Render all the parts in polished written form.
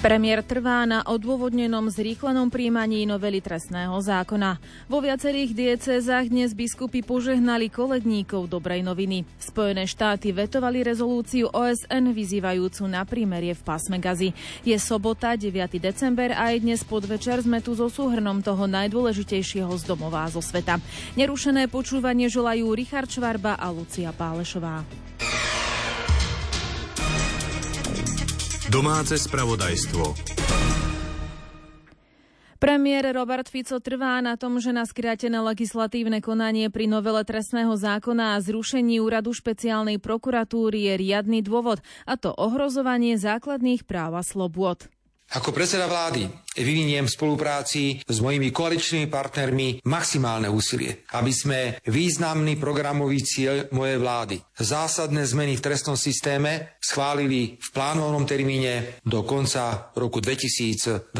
Premiér trvá na odôvodnenom zrýchlenom prijímaní novely trestného zákona. Vo viacerých diecézach dnes biskupy požehnali koledníkov dobrej noviny. Spojené štáty vetovali rezolúciu OSN vyzývajúcu na prímerie v pásme Gazy. Je sobota, 9. december a aj dnes podvečer sme tu so súhrnom toho najdôležitejšieho z domova a zo sveta. Nerušené počúvanie želajú Richard Švarba a Lucia Pálešová. Domáce spravodajstvo. Premiér Robert Fico trvá na tom, že na skrátené legislatívne konanie pri novele trestného zákona a zrušení úradu špeciálnej prokuratúry je riadny dôvod, a to ohrozovanie základných práv a slobôd. Ako predseda vlády vyviniem v spolupráci s mojimi koaličnými partnermi maximálne úsilie, aby sme významný programový cieľ mojej vlády, zásadné zmeny v trestnom systéme, schválili v plánovanom termíne do konca roku 2023.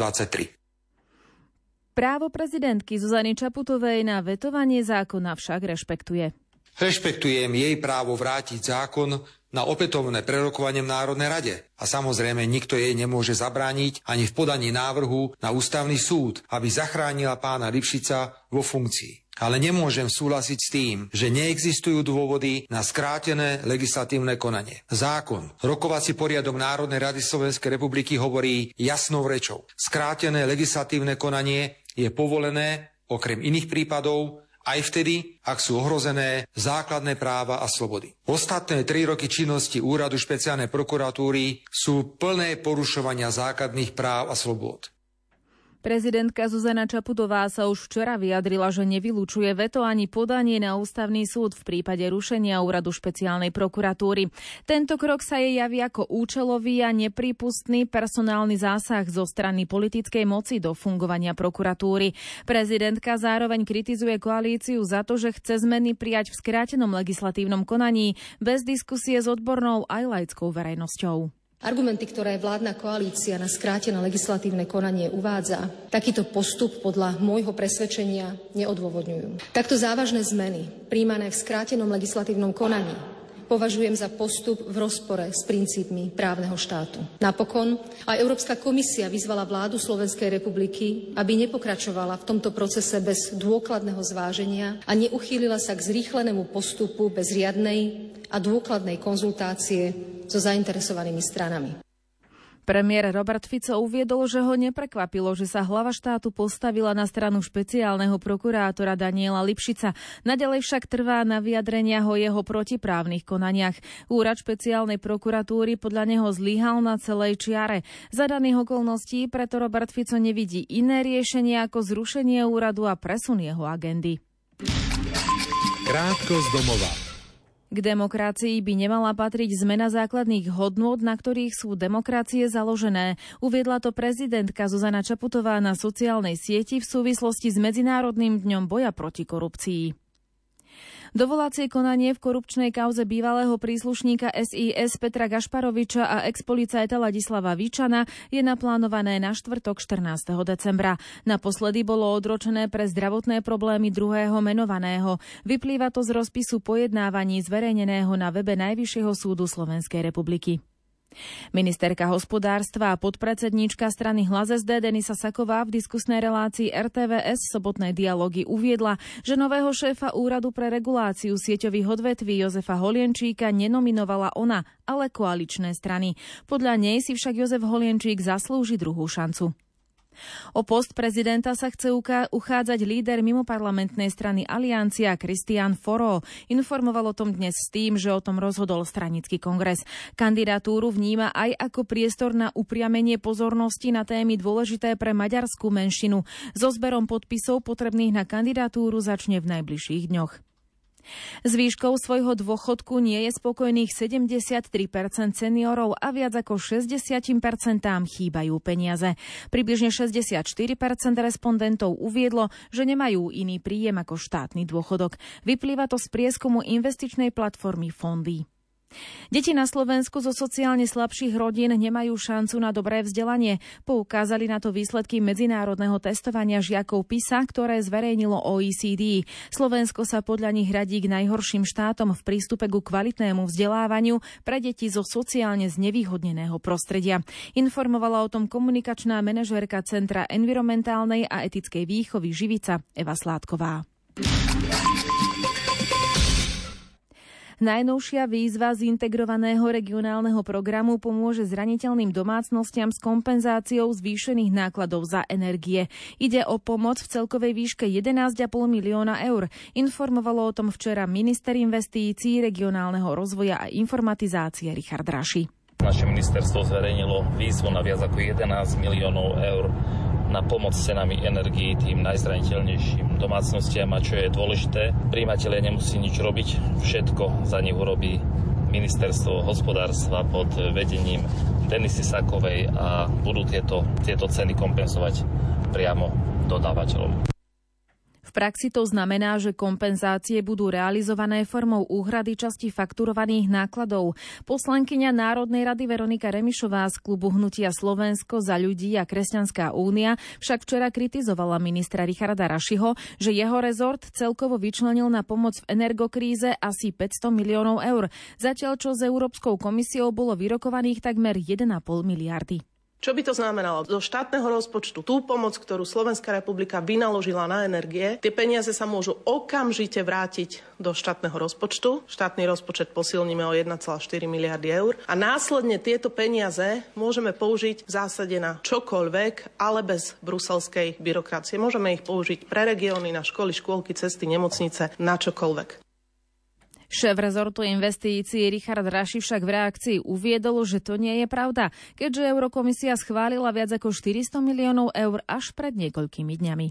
Právo prezidentky Zuzany Čaputovej na vetovanie zákona však rešpektuje. Rešpektujem jej právo vrátiť zákon na opätovné prerokovanie v Národnej rade. A samozrejme, nikto jej nemôže zabrániť ani v podaní návrhu na ústavný súd, aby zachránila pána Lipšica vo funkcii. Ale nemôžem súhlasiť s tým, že neexistujú dôvody na skrátené legislatívne konanie. Zákon, rokovací poriadok Národnej rady Slovenskej republiky hovorí jasnou rečou. Skrátené legislatívne konanie je povolené, okrem iných prípadov, aj vtedy, ak sú ohrozené základné práva a slobody. Ostatné 3 roky činnosti Úradu špeciálnej prokuratúry sú plné porušovania základných práv a slobod. Prezidentka Zuzana Čaputová sa už včera vyjadrila, že nevylučuje veto ani podanie na ústavný súd v prípade rušenia úradu špeciálnej prokuratúry. Tento krok sa jej javí ako účelový a neprípustný personálny zásah zo strany politickej moci do fungovania prokuratúry. Prezidentka zároveň kritizuje koalíciu za to, že chce zmeny prijať v skrátenom legislatívnom konaní bez diskusie s odbornou aj laickou verejnosťou. Argumenty, ktoré vládna koalícia na skrátené legislatívne konanie uvádza, takýto postup podľa môjho presvedčenia neodôvodňujú. Takto závažné zmeny, príjmané v skrátenom legislatívnom konaní, považujem za postup v rozpore s princípmi právneho štátu. Napokon aj Európska komisia vyzvala vládu Slovenskej republiky, aby nepokračovala v tomto procese bez dôkladného zváženia a neuchýlila sa k zrýchlenému postupu bez riadnej a dôkladnej konzultácie so zainteresovanými stranami. Premiér Robert Fico uviedol, že ho neprekvapilo, že sa hlava štátu postavila na stranu špeciálneho prokurátora Daniela Lipšica. Naďalej však trvá na vyjadreniach o jeho protiprávnych konaniach. Úrad špeciálnej prokuratúry podľa neho zlyhal na celej čiare. Za daných okolností preto Robert Fico nevidí iné riešenie ako zrušenie úradu a presun jeho agendy. Krátko z domova. K demokracii by nemala patriť zmena základných hodnôt, na ktorých sú demokracie založené. Uviedla to prezidentka Zuzana Čaputová na sociálnej sieti v súvislosti s Medzinárodným dňom boja proti korupcii. Dovolacie konanie v korupčnej kauze bývalého príslušníka SIS Petra Gašparoviča a ex-policajta Ladislava Vičana je naplánované na štvrtok 14. decembra. Naposledy bolo odročené pre zdravotné problémy druhého menovaného. Vyplýva to z rozpisu pojednávaní zverejneného na webe Najvyššieho súdu Slovenskej republiky. Ministerka hospodárstva a podpredsedníčka strany Hlas SD Denisa Saková v diskusnej relácii RTVS sobotnej dialógy uviedla, že nového šéfa Úradu pre reguláciu sieťových odvetví Jozefa Holienčíka nenominovala ona, ale koaličné strany. Podľa nej si však Jozef Holienčík zaslúži druhú šancu. O post prezidenta sa chce uchádzať líder mimoparlamentnej strany Aliancia Christian Foró. Informoval o tom dnes s tým, že o tom rozhodol stranický kongres. Kandidatúru vníma aj ako priestor na upriamenie pozornosti na témy dôležité pre maďarskú menšinu. So zberom podpisov potrebných na kandidatúru začne v najbližších dňoch. S výškou svojho dôchodku nie je spokojných 73% seniorov a viac ako 60% chýbajú peniaze. Približne 64% respondentov uviedlo, že nemajú iný príjem ako štátny dôchodok. Vyplýva to z prieskumu investičnej platformy Fondy. Deti na Slovensku zo sociálne slabších rodín nemajú šancu na dobré vzdelanie. Poukázali na to výsledky medzinárodného testovania žiakov PISA, ktoré zverejnilo OECD. Slovensko sa podľa nich radí k najhorším štátom v prístupe ku kvalitnému vzdelávaniu pre deti zo sociálne znevýhodneného prostredia. Informovala o tom komunikačná manažérka Centra environmentálnej a etickej výchovy Živica Eva Sládková. Najnovšia výzva z integrovaného regionálneho programu pomôže zraniteľným domácnostiam s kompenzáciou zvýšených nákladov za energie. Ide o pomoc v celkovej výške 11,5 milióna eur. Informovalo o tom včera minister investícií, regionálneho rozvoja a informatizácie Richard Raši. Naše ministerstvo zverejnilo výzvu na viac ako 11 miliónov eur na pomoc cenami energií tým najzraniteľnejším domácnostiam. A čo je dôležité, prijímatelia nemusí nič robiť, všetko za nich urobí ministerstvo hospodárstva pod vedením Denisy Sakovej a budú tieto ceny kompenzovať priamo dodávateľom. V praxi to znamená, že kompenzácie budú realizované formou úhrady časti fakturovaných nákladov. Poslankyňa Národnej rady Veronika Remišová z klubu Hnutia Slovensko za ľudí a Kresťanská únia však včera kritizovala ministra Richarda Rašiho, že jeho rezort celkovo vyčlenil na pomoc v energokríze asi 500 miliónov eur, zatiaľ čo s Európskou komisiou bolo vyrokovaných takmer 1,5 miliardy. Čo by to znamenalo? Do štátneho rozpočtu tú pomoc, ktorú Slovenská republika vynaložila na energie, tie peniaze sa môžu okamžite vrátiť do štátneho rozpočtu. Štátny rozpočet posilníme o 1,4 miliardy eur. A následne tieto peniaze môžeme použiť v zásade na čokoľvek, ale bez bruselskej byrokracie. Môžeme ich použiť pre regióny, na školy, škôlky, cesty, nemocnice, na čokoľvek. Šéf rezortu investícií Richard Raši však v reakcii uviedol, že to nie je pravda, keďže Eurokomisia schválila viac ako 400 miliónov eur až pred niekoľkými dňami.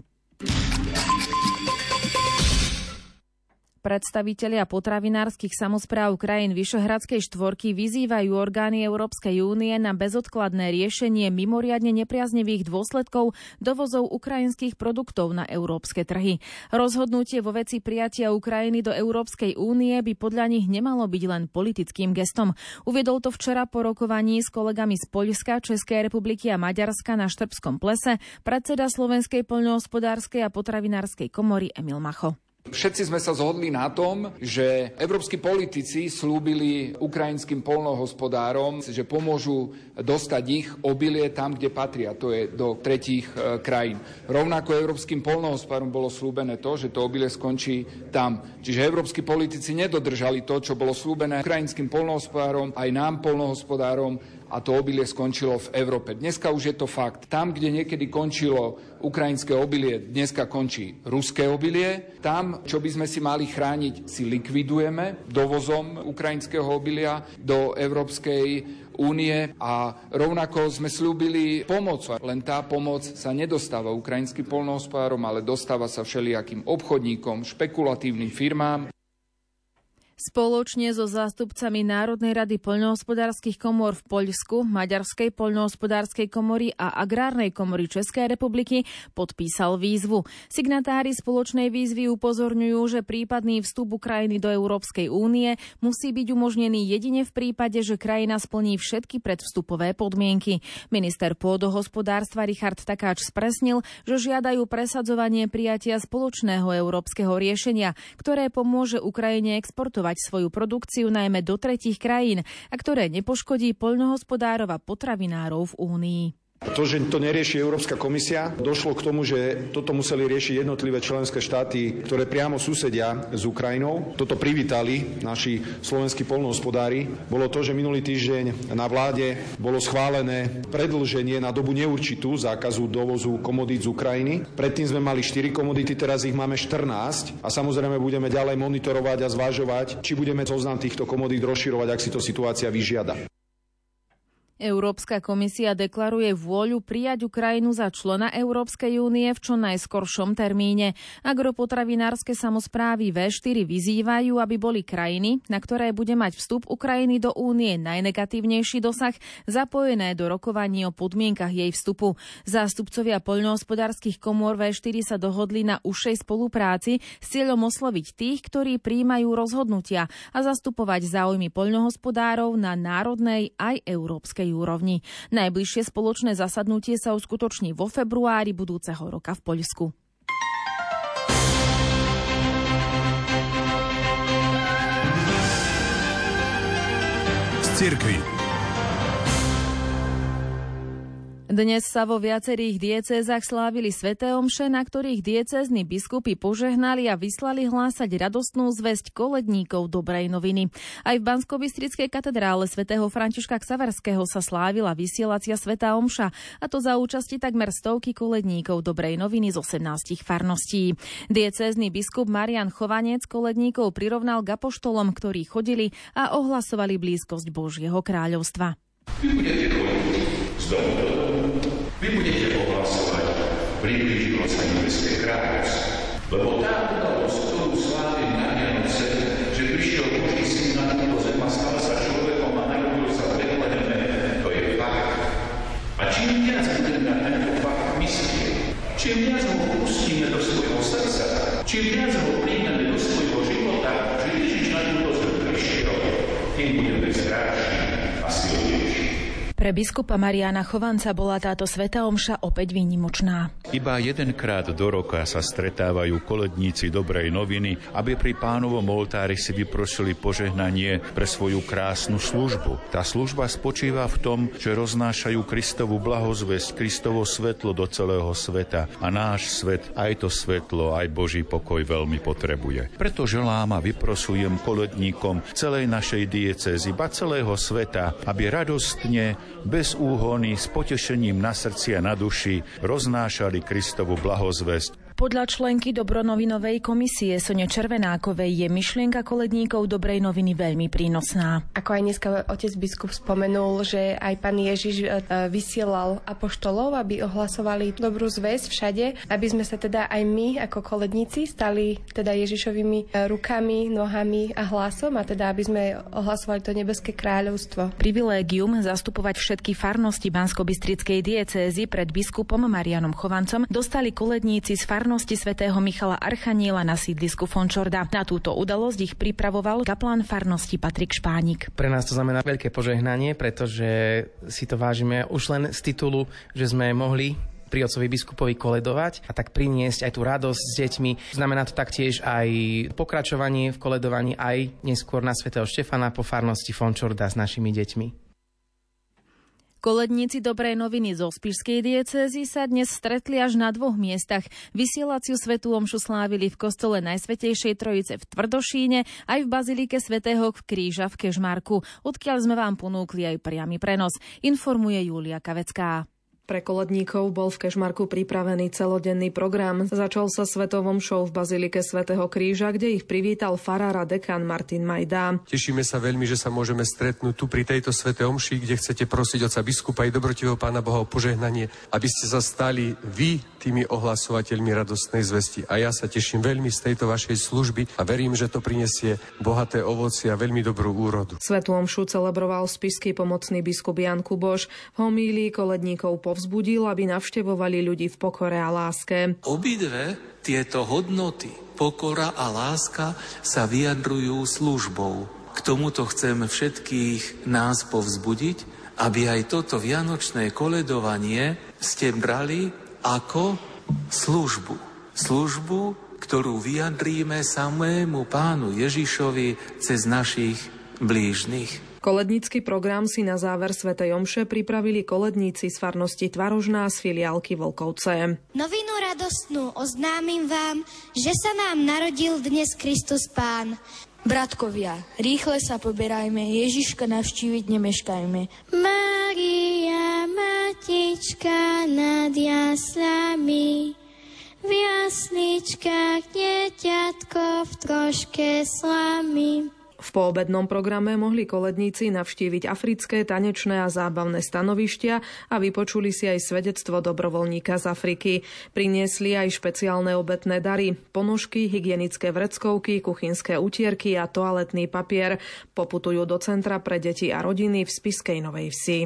Predstavitelia potravinárskych samospráv krajín Vyšehradskej štvorky vyzývajú orgány Európskej únie na bezodkladné riešenie mimoriadne nepriaznivých dôsledkov dovozov ukrajinských produktov na európske trhy. Rozhodnutie vo veci prijatia Ukrajiny do Európskej únie by podľa nich nemalo byť len politickým gestom. Uviedol to včera po rokovaní s kolegami z Poľska, Českej republiky a Maďarska na Štrbskom plese predseda Slovenskej poľnohospodárskej a potravinárskej komory Emil Macho. Všetci sme sa zhodli na tom, že európski politici slúbili ukrajinským poľnohospodárom, že pomôžu dostať ich obilie tam, kde patria, to je do tretích krajín. Rovnako európskym poľnohospodárom bolo slúbené to, že to obilie skončí tam. Čiže európski politici nedodržali to, čo bolo slúbené ukrajinským poľnohospodárom, aj nám poľnohospodárom, a to obilie skončilo v Európe. Dneska už je to fakt. Tam, kde niekedy končilo ukrajinské obilie, dneska končí ruské obilie. Tam, čo by sme si mali chrániť, si likvidujeme dovozom ukrajinského obilia do Európskej únie a rovnako sme slúbili pomoc. Len tá pomoc sa nedostáva ukrajinským poľnohospodárom, ale dostáva sa všelijakým obchodníkom, špekulatívnym firmám. Spoločne so zástupcami Národnej rady poľnohospodárskych komôr v Poľsku, Maďarskej poľnohospodárskej komory a Agrárnej komory Českej republiky podpísal výzvu. Signatári spoločnej výzvy upozorňujú, že prípadný vstup Ukrajiny do Európskej únie musí byť umožnený jedine v prípade, že krajina splní všetky predvstupové podmienky. Minister pôdohospodárstva Richard Takáč spresnil, že žiadajú presadzovanie prijatia spoločného európskeho riešenia, ktoré pomôže Ukrajine exportovať svoju produkciu najmä do tretích krajín a ktoré nepoškodí poľnohospodárov a potravinárov v Únii. To, že to nerieši Európska komisia, došlo k tomu, že toto museli riešiť jednotlivé členské štáty, ktoré priamo susedia s Ukrajinou. Toto privítali naši slovenskí poľnohospodári. Bolo to, že minulý týždeň na vláde bolo schválené predĺženie na dobu neurčitú zákazu dovozu komodít z Ukrajiny. Predtým sme mali 4 komodity, teraz ich máme 14 a samozrejme budeme ďalej monitorovať a zvažovať, či budeme zoznam týchto komodít rozširovať, ak si to situácia vyžiada. Európska komisia deklaruje vôľu prijať Ukrajinu za člena Európskej únie v čo najskoršom termíne. Agropotravinárske samosprávy V4 vyzývajú, aby boli krajiny, na ktoré bude mať vstup Ukrajiny do únie najnegatívnejší dosah, zapojené do rokovaní o podmienkach jej vstupu. Zástupcovia poľnohospodárskych komôr V4 sa dohodli na užšej spolupráci s cieľom osloviť tých, ktorí prijímajú rozhodnutia a zastupovať záujmy poľnohospodárov na národnej aj európskej úrovni. Najbližšie spoločné zasadnutie sa uskutoční vo februári budúceho roka v Poľsku. Z cirkvi. Dnes sa vo viacerých diecézach slávili sväté omše, na ktorých diecézni biskupy požehnali a vyslali hlásať radostnú zväzť koledníkov dobrej noviny. Aj v Banskobystrickej katedrále svätého Františka Xaverského sa slávila vysielacia svätá omša, a to za účasti takmer stovky koledníkov dobrej noviny z 18 farností. Diecézny biskup Marián Chovanec koledníkov prirovnal k apoštolom, ktorí chodili a ohlasovali blízkosť Božieho kráľovstva. Vy budete chodiť z domu do domu. Vy budete ohlasovať, priblížilo sa nebeské kráľovstvo. Lebo tá udalosť, ktorú slávim na Vianoce, že prišiel Boží syn na túto zem a stal sa človekom a narodil sa v Betleheme, to je fakt. A čím viac budeme na tento fakt myslieť, čím viac ho pustíme do svojho srdca, čím viac ho príjmeme do svojho života, že Ježiš na túto zem prišiel, tým budeme starší a silnejší. Pre biskupa Mariána Chovanca bola táto svätá omša opäť výnimočná. Iba jedenkrát do roka sa stretávajú koledníci dobrej noviny, aby pri Pánovom oltári si vyprosili požehnanie pre svoju krásnu službu. Tá služba spočíva v tom, že roznášajú Kristovu blahozvesť, Kristovo svetlo do celého sveta, a náš svet aj to svetlo, aj Boží pokoj veľmi potrebuje. Preto želám a vyprosujem koledníkom celej našej diecézy, ba celého sveta, aby radostne, bez úhony, s potešením na srdci a na duši roznášali Kristovu blahozvesť. Podľa členky Dobronovinovej komisie Sone Červenákovej je myšlienka koledníkov dobrej noviny veľmi prínosná. Ako aj dneska otec biskup spomenul, že aj Pán Ježiš vysielal apoštolov, aby ohlasovali dobrú zvesť všade, aby sme sa teda aj my ako koledníci stali teda Ježišovými rukami, nohami a hlasom, a teda aby sme ohlasovali to nebeské kráľovstvo. Privilégium zastupovať všetky farnosti Banskobystrickej diecézy pred biskupom Marianom Chovancom dostali koledníci z farnosti svätého Michala Archaniela na sídlisku Fončorda. Na túto udalosť ich pripravoval kaplán farnosti Patrik Špánik. Pre nás to znamená veľké požehnanie, pretože si to vážime už len z titulu, že sme mohli pri otcovi biskupovi koledovať a tak priniesť aj tú radosť s deťmi. Znamená to taktiež aj pokračovanie v koledovaní aj neskôr na svätého Štefana po farnosti Fončorda s našimi deťmi. Koledníci dobrej noviny zo Spišskej diecézy sa dnes stretli až na dvoch miestach. Vysielaciu svätú omšu slávili v kostole Najsvätejšej Trojice v Tvrdošíne aj v bazilike svätého Kríža v Kežmarku, odkiaľ sme vám ponúkli aj priamy prenos, informuje Julia Kavecká. Pre koledníkov bol v Kežmarku pripravený celodenný program. Začal sa svätou omšou v bazilike svätého Kríža, kde ich privítal farár a dekan Martin Majdá. Tešíme sa veľmi, že sa môžeme stretnúť tu pri tejto svätej omši, kde chcete prosiť otca biskupa i dobrotivého Pána Boha o požehnanie, aby ste sa stali vy tými ohlasovateľmi radostnej zvesti. A ja sa teším veľmi z tejto vašej služby a verím, že to prinesie bohaté ovocie a veľmi dobrú úrodu. Svätú omšu celebroval spišský pomocný biskup Ján Kuboš. V homílii koledníkov povzbudil, aby navštevovali ľudí v pokore a láske. Obidve tieto hodnoty, pokora a láska, sa vyjadrujú službou. K tomuto chcem všetkých nás povzbudiť, aby aj toto vianočné koledovanie ste brali ako službu. Službu, ktorú vyjadríme samému Pánu Ježišovi cez našich blížnych. Kolednícky program si na záver svätej omše pripravili koledníci z farnosti Tvarožná z filiálky Volkovce. Novinu radostnú oznámim vám, že sa nám narodil dnes Kristus Pán. Bratkovia, rýchle sa poberajme, Ježiška navštíviť nemeškajme. Mária, matička nad jaslami, v jasličkách dieťatko v troške slamy. V poobednom programe mohli koledníci navštíviť africké, tanečné a zábavné stanovištia a vypočuli si aj svedectvo dobrovoľníka z Afriky. Priniesli aj špeciálne obetné dary, ponožky, hygienické vreckovky, kuchynské utierky a toaletný papier. Poputujú do centra pre deti a rodiny v Spišskej Novej Vsi.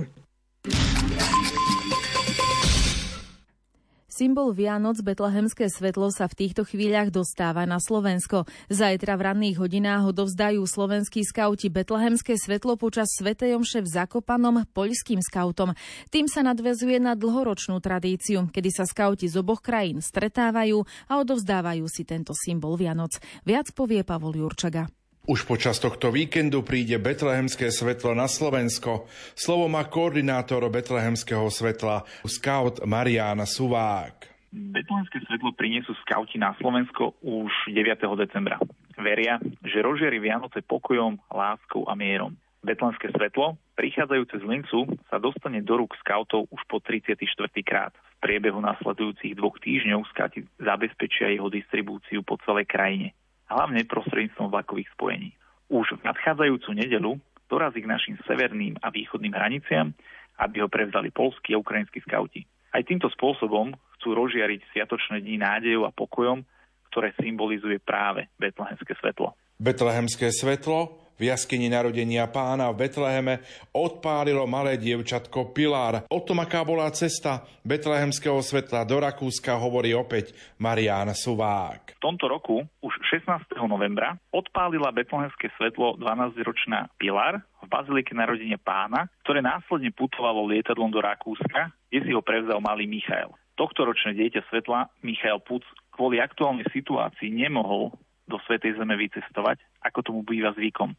Symbol Vianoc, betlehemské svetlo, sa v týchto chvíľach dostáva na Slovensko. Zajtra v ranných hodinách ho dovzdajú slovenskí skauti betlehemské svetlo počas svätej omše v Zakopanom poľským skautom. Tým sa nadväzuje na dlhoročnú tradíciu, kedy sa skauti z oboch krajín stretávajú a odovzdávajú si tento symbol Vianoc. Viac povie Pavol Jurčaga. Už počas tohto víkendu príde betlehemské svetlo na Slovensko. Slovo má koordinátor betlehemského svetla, skaut Marián Suvák. Betlehemské svetlo priniesú skauti na Slovensko už 9. decembra. Veria, že rozžiari Vianoce pokojom, láskou a mierom. Betlehemské svetlo, prichádzajúce z Lincu, sa dostane do rúk skautov už po 34. krát. V priebehu nasledujúcich 2 týždňov skauti zabezpečia jeho distribúciu po celej krajine, hlavne prostredníctvom vlakových spojení. Už v nadchádzajúcu nedeľu dorazí k našim severným a východným hraniciam, aby ho prevzali poľskí a ukrajinskí skauti. Aj týmto spôsobom chcú rozžiariť sviatočné dni nádejou a pokojom, ktoré symbolizuje práve betlehemské svetlo. Betlehemské svetlo v jaskyni narodenia Pána v Betleheme odpálilo malé dievčatko Pilar. O tom, aká bola cesta betlehemského svetla do Rakúska, hovorí opäť Marián Suvák. V tomto roku už 16. novembra odpálila betlehemské svetlo 12-ročná Pilar v bazilike narodenia Pána, ktoré následne putovalo lietadlom do Rakúska, kde si ho prevzal malý Michajl. Tohtoročné dieťa svetla Michajl Puc kvôli aktuálnej situácii nemohol do Svätej Zeme vycestovať, ako tomu býva zvykom.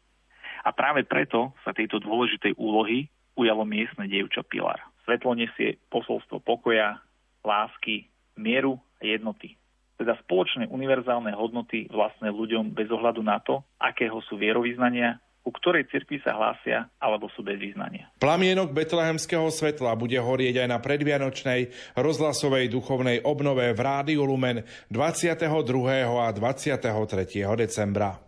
A práve preto sa tejto dôležitej úlohy ujalo miestne dievča Pilar. Svetlo nesie posolstvo pokoja, lásky, mieru a jednoty. Teda spoločné univerzálne hodnoty vlastné ľuďom bez ohľadu na to, akého sú vierovyznania, u ktorej cirkvi sa hlásia alebo sú bez význania. Plamienok betlehemského svetla bude horieť aj na predvianočnej rozhlasovej duchovnej obnove v Rádiu Lumen 22. a 23. decembra.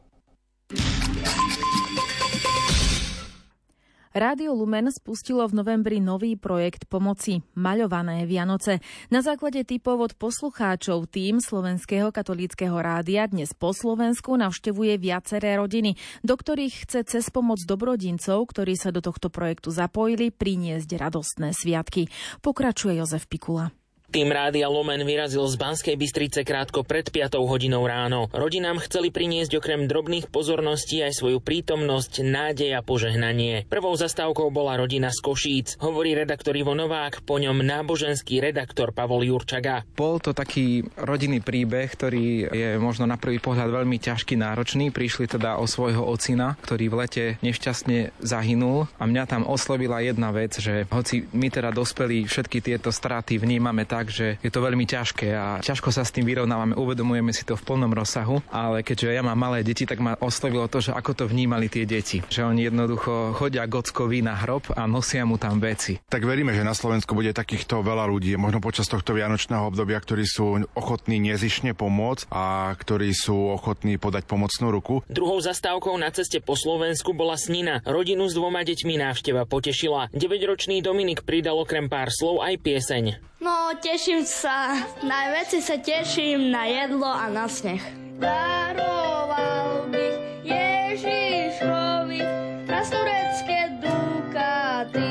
Rádio Lumen spustilo v novembri nový projekt pomoci Maľované Vianoce. Na základe typov od poslucháčov tím Slovenského katolíckeho rádia dnes po Slovensku navštevuje viaceré rodiny, do ktorých chce cez pomoc dobrodincov, ktorí sa do tohto projektu zapojili, priniesť radostné sviatky. Pokračuje Jozef Pikula. Tým Rádia Lumen vyrazil z Banskej Bystrice krátko pred 5. hodinou ráno. Rodinám chceli priniesť okrem drobných pozorností aj svoju prítomnosť, nádej a požehnanie. Prvou zastávkou bola rodina z Košíc, hovorí redaktor Ivo Novák, po ňom náboženský redaktor Pavol Jurčaga. Bol to taký rodinný príbeh, ktorý je možno na prvý pohľad veľmi ťažký, náročný. Prišli teda o svojho ocina, ktorý v lete nešťastne zahynul, a mňa tam oslovila jedna vec, že hoci my teda dospelí všetky tieto straty vnímame tak, takže je to veľmi ťažké a ťažko sa s tým vyrovnávame, uvedomujeme si to v plnom rozsahu, ale keďže ja mám malé deti, tak ma oslovilo to, že ako to vnímali tie deti, že oni jednoducho chodia Gockovi na hrob a nosia mu tam veci. Tak veríme, že na Slovensku bude takýchto veľa ľudí, možno počas tohto vianočného obdobia, ktorí sú ochotní nezišne pomôcť a ktorí sú ochotní podať pomocnú ruku. Druhou zastávkou na ceste po Slovensku bola Snina. Rodinu s 2 deťmi návšteva potešila. 9-ročný Dominik pridal okrem pár slov aj pieseň. No, teším sa. Najviac sa teším na jedlo a na sneh. Daroval bych Ježišovi prasturecké dukáty.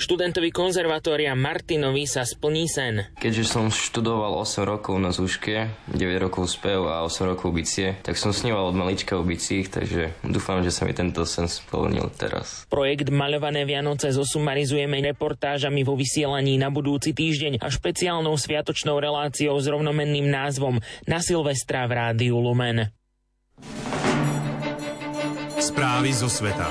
Študentovi konzervatória Martinovi sa splní sen. Keďže som študoval 8 rokov na Zúške, 9 rokov spev a 8 rokov bicie, tak som sníval od malička o bicích, takže dúfam, že sa mi tento sen splnil teraz. Projekt Maľované Vianoce zosumarizujeme reportážami vo vysielaní na budúci týždeň a špeciálnou sviatočnou reláciou s rovnomenným názvom Na Silvestra v Rádiu Lumen. Správy zo sveta.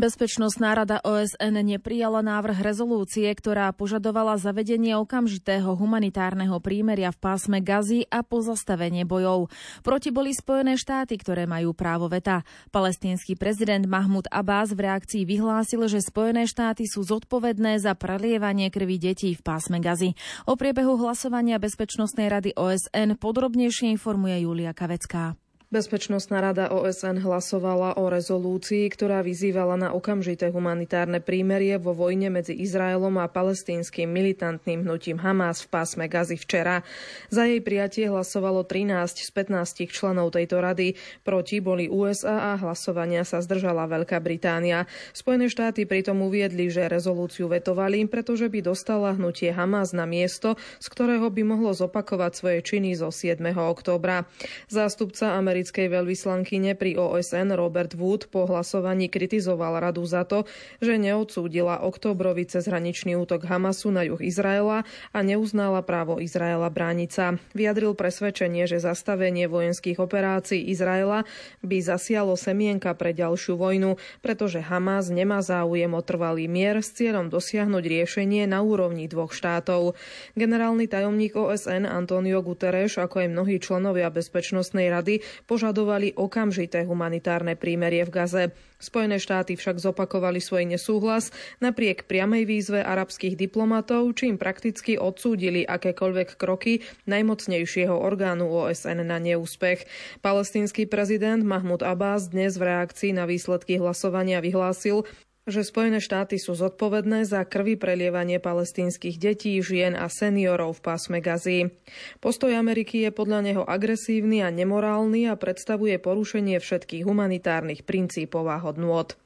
Bezpečnostná rada OSN neprijala návrh rezolúcie, ktorá požadovala zavedenie okamžitého humanitárneho prímeria v pásme Gazy a pozastavenie bojov. Proti boli Spojené štáty, ktoré majú právo veta. Palestínsky prezident Mahmud Abbas v reakcii vyhlásil, že Spojené štáty sú zodpovedné za prelievanie krvi detí v pásme Gazy. O priebehu hlasovania Bezpečnostnej rady OSN podrobnejšie informuje Julia Kavecká. Bezpečnostná rada OSN hlasovala o rezolúcii, ktorá vyzývala na okamžité humanitárne prímerie vo vojne medzi Izraelom a palestínskym militantným hnutím Hamás v pásme Gazy včera. Za jej prijatie hlasovalo 13 z 15 členov tejto rady. Proti boli USA a hlasovania sa zdržala Veľká Británia. Spojené štáty pritom uviedli, že rezolúciu vetovali, pretože by dostala hnutie Hamás na miesto, z ktorého by mohlo zopakovať svoje činy zo 7. októbra. Zástupca americkej veľvyslankyne pri OSN Robert Wood po hlasovaní kritizoval radu za to, že neodsúdila októbrový cezhraničný útok Hamasu na juh Izraela a neuznala právo Izraela brániť sa. Vyjadril presvedčenie, že zastavenie vojenských operácií Izraela by zasialo semienka pre ďalšiu vojnu, pretože Hamas nemá záujem o trvalý mier s cieľom dosiahnuť riešenie na úrovni dvoch štátov. Generálny tajomník OSN Antonio Guterres, ako aj mnohí členovia Bezpečnostnej rady, požadovali okamžité humanitárne prímerie v Gaze. Spojené štáty však zopakovali svoj nesúhlas napriek priamej výzve arabských diplomatov, čím prakticky odsúdili akékoľvek kroky najmocnejšieho orgánu OSN na neúspech. Palestínsky prezident Mahmud Abbas dnes v reakcii na výsledky hlasovania vyhlásil, že Spojené štáty sú zodpovedné za krvi prelievanie palestínskych detí, žien a seniorov v pásme Gazy. Postoj Ameriky je podľa neho agresívny a nemorálny a predstavuje porušenie všetkých humanitárnych princípov a hodnôt.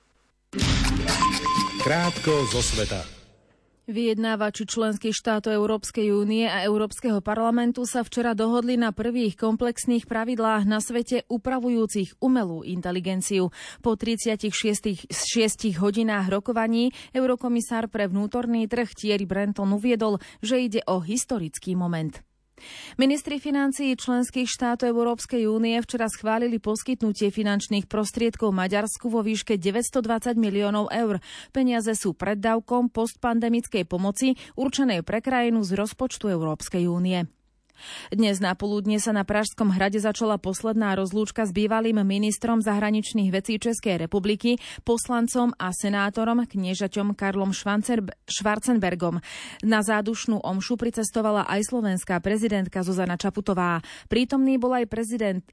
Krátko zo sveta. Vyjednávači členských štátov Európskej únie a Európskeho parlamentu sa včera dohodli na prvých komplexných pravidlách na svete upravujúcich umelú inteligenciu. Po 36 hodinách rokovaní eurokomisár pre vnútorný trh Thierry Breton uviedol, že ide o historický moment. Ministri financií členských štátov Európskej únie včera schválili poskytnutie finančných prostriedkov Maďarsku vo výške 920 miliónov eur. Peniaze sú preddavkom postpandemickej pomoci určenej pre krajinu z rozpočtu Európskej únie. Dnes napoludne sa na Pražskom hrade začala posledná rozlúčka s bývalým ministrom zahraničných vecí Českej republiky, poslancom a senátorom kniežaťom Karlom Schwarzenbergom. Na zádušnú omšu pricestovala aj slovenská prezidentka Zuzana Čaputová. Prítomný bol aj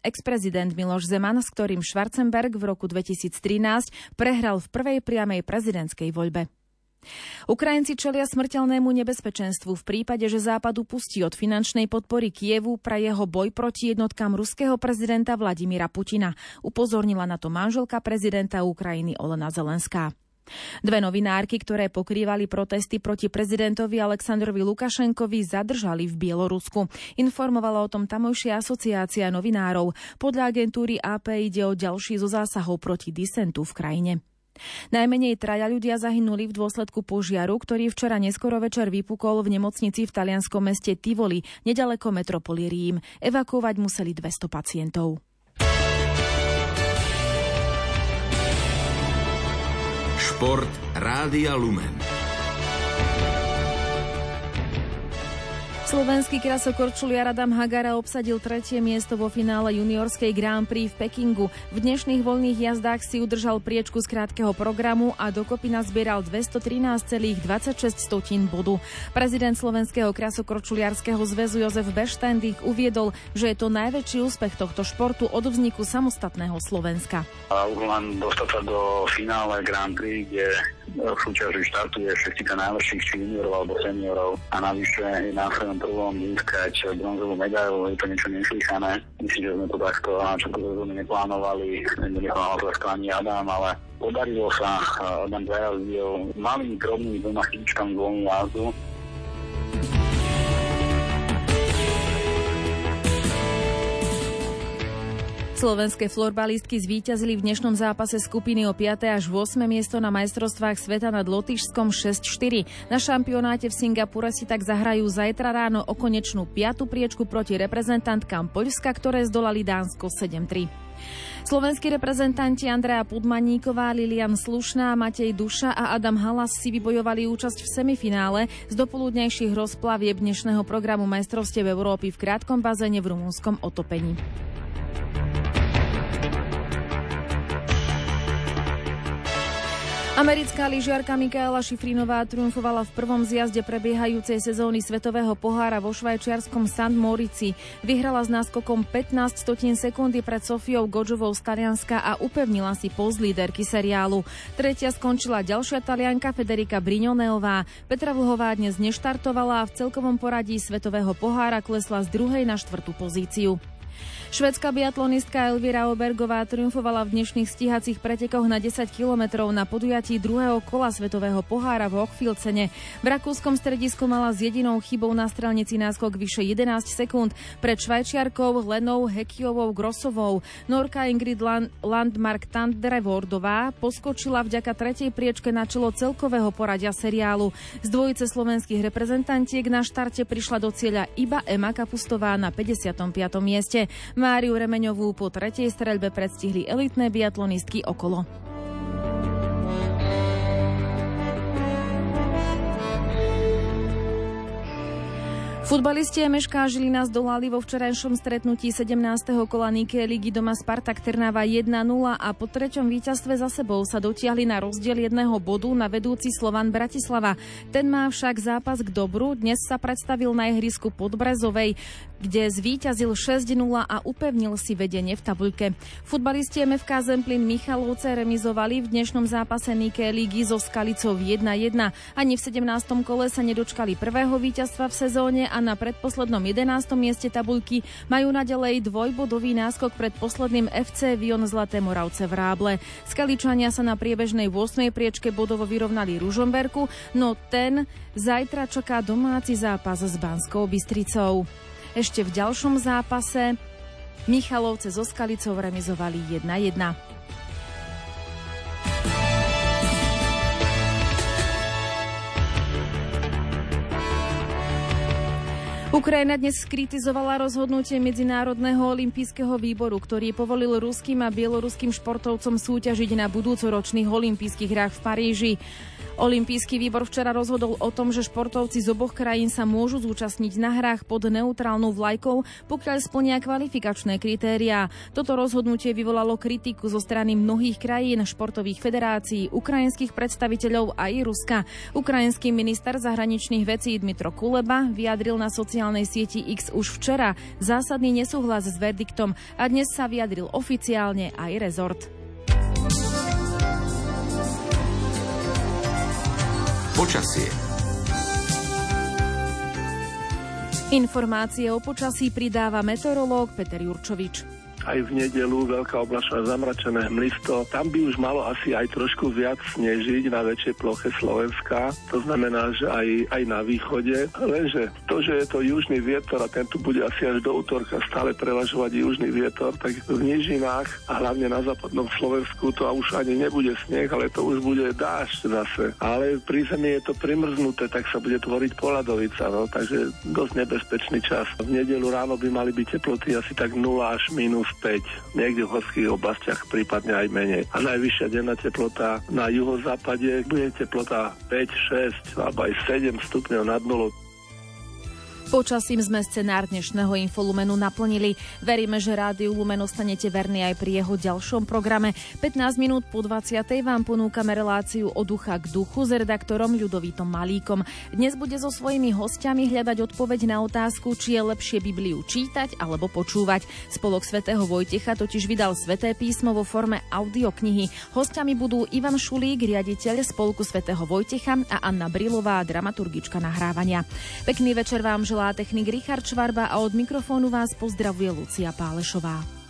ex-prezident Miloš Zeman, s ktorým Schwarzenberg v roku 2013 prehral v prvej priamej prezidentskej voľbe. Ukrajinci čelia smrteľnému nebezpečenstvu v prípade, že Západ upustí od finančnej podpory Kievu pre jeho boj proti jednotkám ruského prezidenta Vladimíra Putina. Upozornila na to manželka prezidenta Ukrajiny Olena Zelenská. Dve novinárky, ktoré pokrývali protesty proti prezidentovi Alexandrovi Lukašenkovi, zadržali v Bielorusku. Informovala o tom tamojšia asociácia novinárov. Podľa agentúry AP ide o ďalší zo zásahov proti disentu v krajine. Najmenej traja ľudia zahynuli v dôsledku požiaru, ktorý včera neskoro večer vypukol v nemocnici v talianskom meste Tivoli, neďaleko metropolie Rím. Evakuovať museli 200 pacientov. Šport Rádia Lumen. Slovenský krasokorčuliar Adam Hagara obsadil 3. miesto vo finále juniorskej Grand Prix v Pekingu. V dnešných voľných jazdách si udržal priečku z krátkeho programu a dokopy nazbieral 213,26 bodu. Prezident Slovenského krasokorčuliarského zväzu Jozef Bešteindík uviedol, že je to najväčší úspech tohto športu od vzniku samostatného Slovenska. A len dostať sa do finále Grand Prix, kde v súťaži štartuje všetkých najlepších či juniorov alebo seniorov a navyše je následom prvom získať bronzovú medailu, je to niečo neslychané. Myslím, že sme to takto neplánovali, neplánoval to ani Adam, ale podarilo sa. Adam zajazdil malými drobnými dvoma chybičkami voľnú jazdu. Slovenské florbalistky zvíťazili v dnešnom zápase skupiny o 5. až 8. miesto na majstrovstvách sveta nad Lotyšskom 6-4. Na šampionáte v Singapúre si tak zahrajú zajtra ráno o konečnú 5. priečku proti reprezentantkám Poľska, ktoré zdolali Dánsko 7-3. Slovenskí reprezentanti Andrea Pudmaníková, Lilian Slušná, Matej Duša a Adam Halas si vybojovali účasť v semifinále z dopoludnejších rozplavieb dnešného programu majstrovstiev Európy v krátkom bazéne v rumunskom Otopeni. Americká lyžiarka Michaela Šifrinová triumfovala v prvom zjazde prebiehajúcej sezóny Svetového pohára vo švajčiarskom St. Morici. Vyhrala s náskokom 15/100 sekundy pred Sofiou Godžovou z Talianska a upevnila si post líderky seriálu. Tretia skončila ďalšia Talianka Federica Brignoneová. Petra Vlhová dnes neštartovala a v celkovom poradí Svetového pohára klesla z 2. na 4. pozíciu. Švédska biatlonistka Elvira Obergová triumfovala v dnešných stíhacích pretekoch na 10 kilometrov na podujatí druhého kola Svetového pohára v Hochfildsene. V rakúskom stredisku mala s jedinou chybou na strelnici náskok vyše 11 sekúnd pred švajčiarkou Lenou Hekiovou Grossovou. Norka Ingrid Landmark Tandrevordová poskočila vďaka tretej priečke na čelo celkového poradia seriálu. Z dvojice slovenských reprezentantiek na štarte prišla do cieľa iba Ema Kapustová na 55. mieste. Máriu Remeňovú po tretej streľbe predstihli elitné biatlonistky okolo. Futbalisti MŠK Žilina zdolali vo včerajšom stretnutí 17. kola Nike ligy doma Spartak Trnava 1-0 a po treťom víťazstve za sebou sa dotiahli na rozdiel jedného bodu na vedúci Slovan Bratislava. Ten má však zápas k dobru, dnes sa predstavil na ihrisku Podbrezovej, kde zvíťazil 6-0 a upevnil si vedenie v tabuľke. Futbalisti MFK Zemplín Michalovce remizovali v dnešnom zápase Nike ligy so Skalicou 1-1. Ani v 17. kole sa nedočkali prvého víťazstva v sezóne a na predposlednom 11. mieste tabuľky majú naďalej dvojbodový náskok pred posledným FC Vion Zlaté Moravce v Ráble. Skaličania sa na priebežnej 8. priečke bodovo vyrovnali Ružomberku, no ten zajtra čaká domáci zápas s Banskou Bystricou. Ešte v ďalšom zápase Michalovce so Skalicou remizovali 1-1. Ukrajina dnes skritizovala rozhodnutie Medzinárodného olympijského výboru, ktorý povolil ruským a bieloruským športovcom súťažiť na budúcoročných olympijských hrách v Paríži. Olympijský výbor včera rozhodol o tom, že športovci z oboch krajín sa môžu zúčastniť na hrách pod neutrálnou vlajkou, pokiaľ splnia kvalifikačné kritériá. Toto rozhodnutie vyvolalo kritiku zo strany mnohých krajín, športových federácií, ukrajinských predstaviteľov a aj Ruska. Ukrajinský minister zahraničných vecí Dmytro Kuleba vyjadril na sociálnych sieti X už včera zásadný nesúhlas s verdiktom a dnes sa vyjadril oficiálne aj rezort. Počasie. Informácie o počasí pridáva meteorológ Peter Jurčovič. Aj v nedeľu veľká oblačnosť, zamračené hmlisto. Tam by už malo asi aj trošku viac snežiť na väčšej ploche Slovenska. To znamená, že aj na východe. Lenže to, že je to južný vietor a ten tu bude asi až do utorka stále prevažovať južný vietor, tak v nížinách a hlavne na západnom Slovensku to už ani nebude sneh, ale to už bude dážď zase. Ale pri zemi je to primrznuté, tak sa bude tvoriť poladovica. No, takže dosť nebezpečný čas. V nedeľu ráno by mali byť teploty asi tak 0 až minus 5, niekde v horských oblastiach prípadne aj menej. A najvyššia denná teplota na juhozápade bude teplota 5, 6 alebo aj 7 stupňov nad nulou. Počasím sme scenár dnešného Infolumenu naplnili. Veríme, že Rádiu Lumen ostanete verní aj pri jeho ďalšom programe. 15 minút po 20. vám ponúkame reláciu od ducha k duchu s redaktorom Ľudovítom Malíkom. Dnes bude so svojimi hostiami hľadať odpoveď na otázku, či je lepšie Bibliu čítať alebo počúvať. Spolok svätého Vojtecha totiž vydal Sväté písmo vo forme audioknihy. Hostiami budú Ivan Šulík, riaditeľ Spolku svätého Vojtecha a Anna Brilová, dramaturgička nahrávania. Pekný večer vám želá technik Richard Švarba a od mikrofónu vás pozdravuje Lucia Pálešová.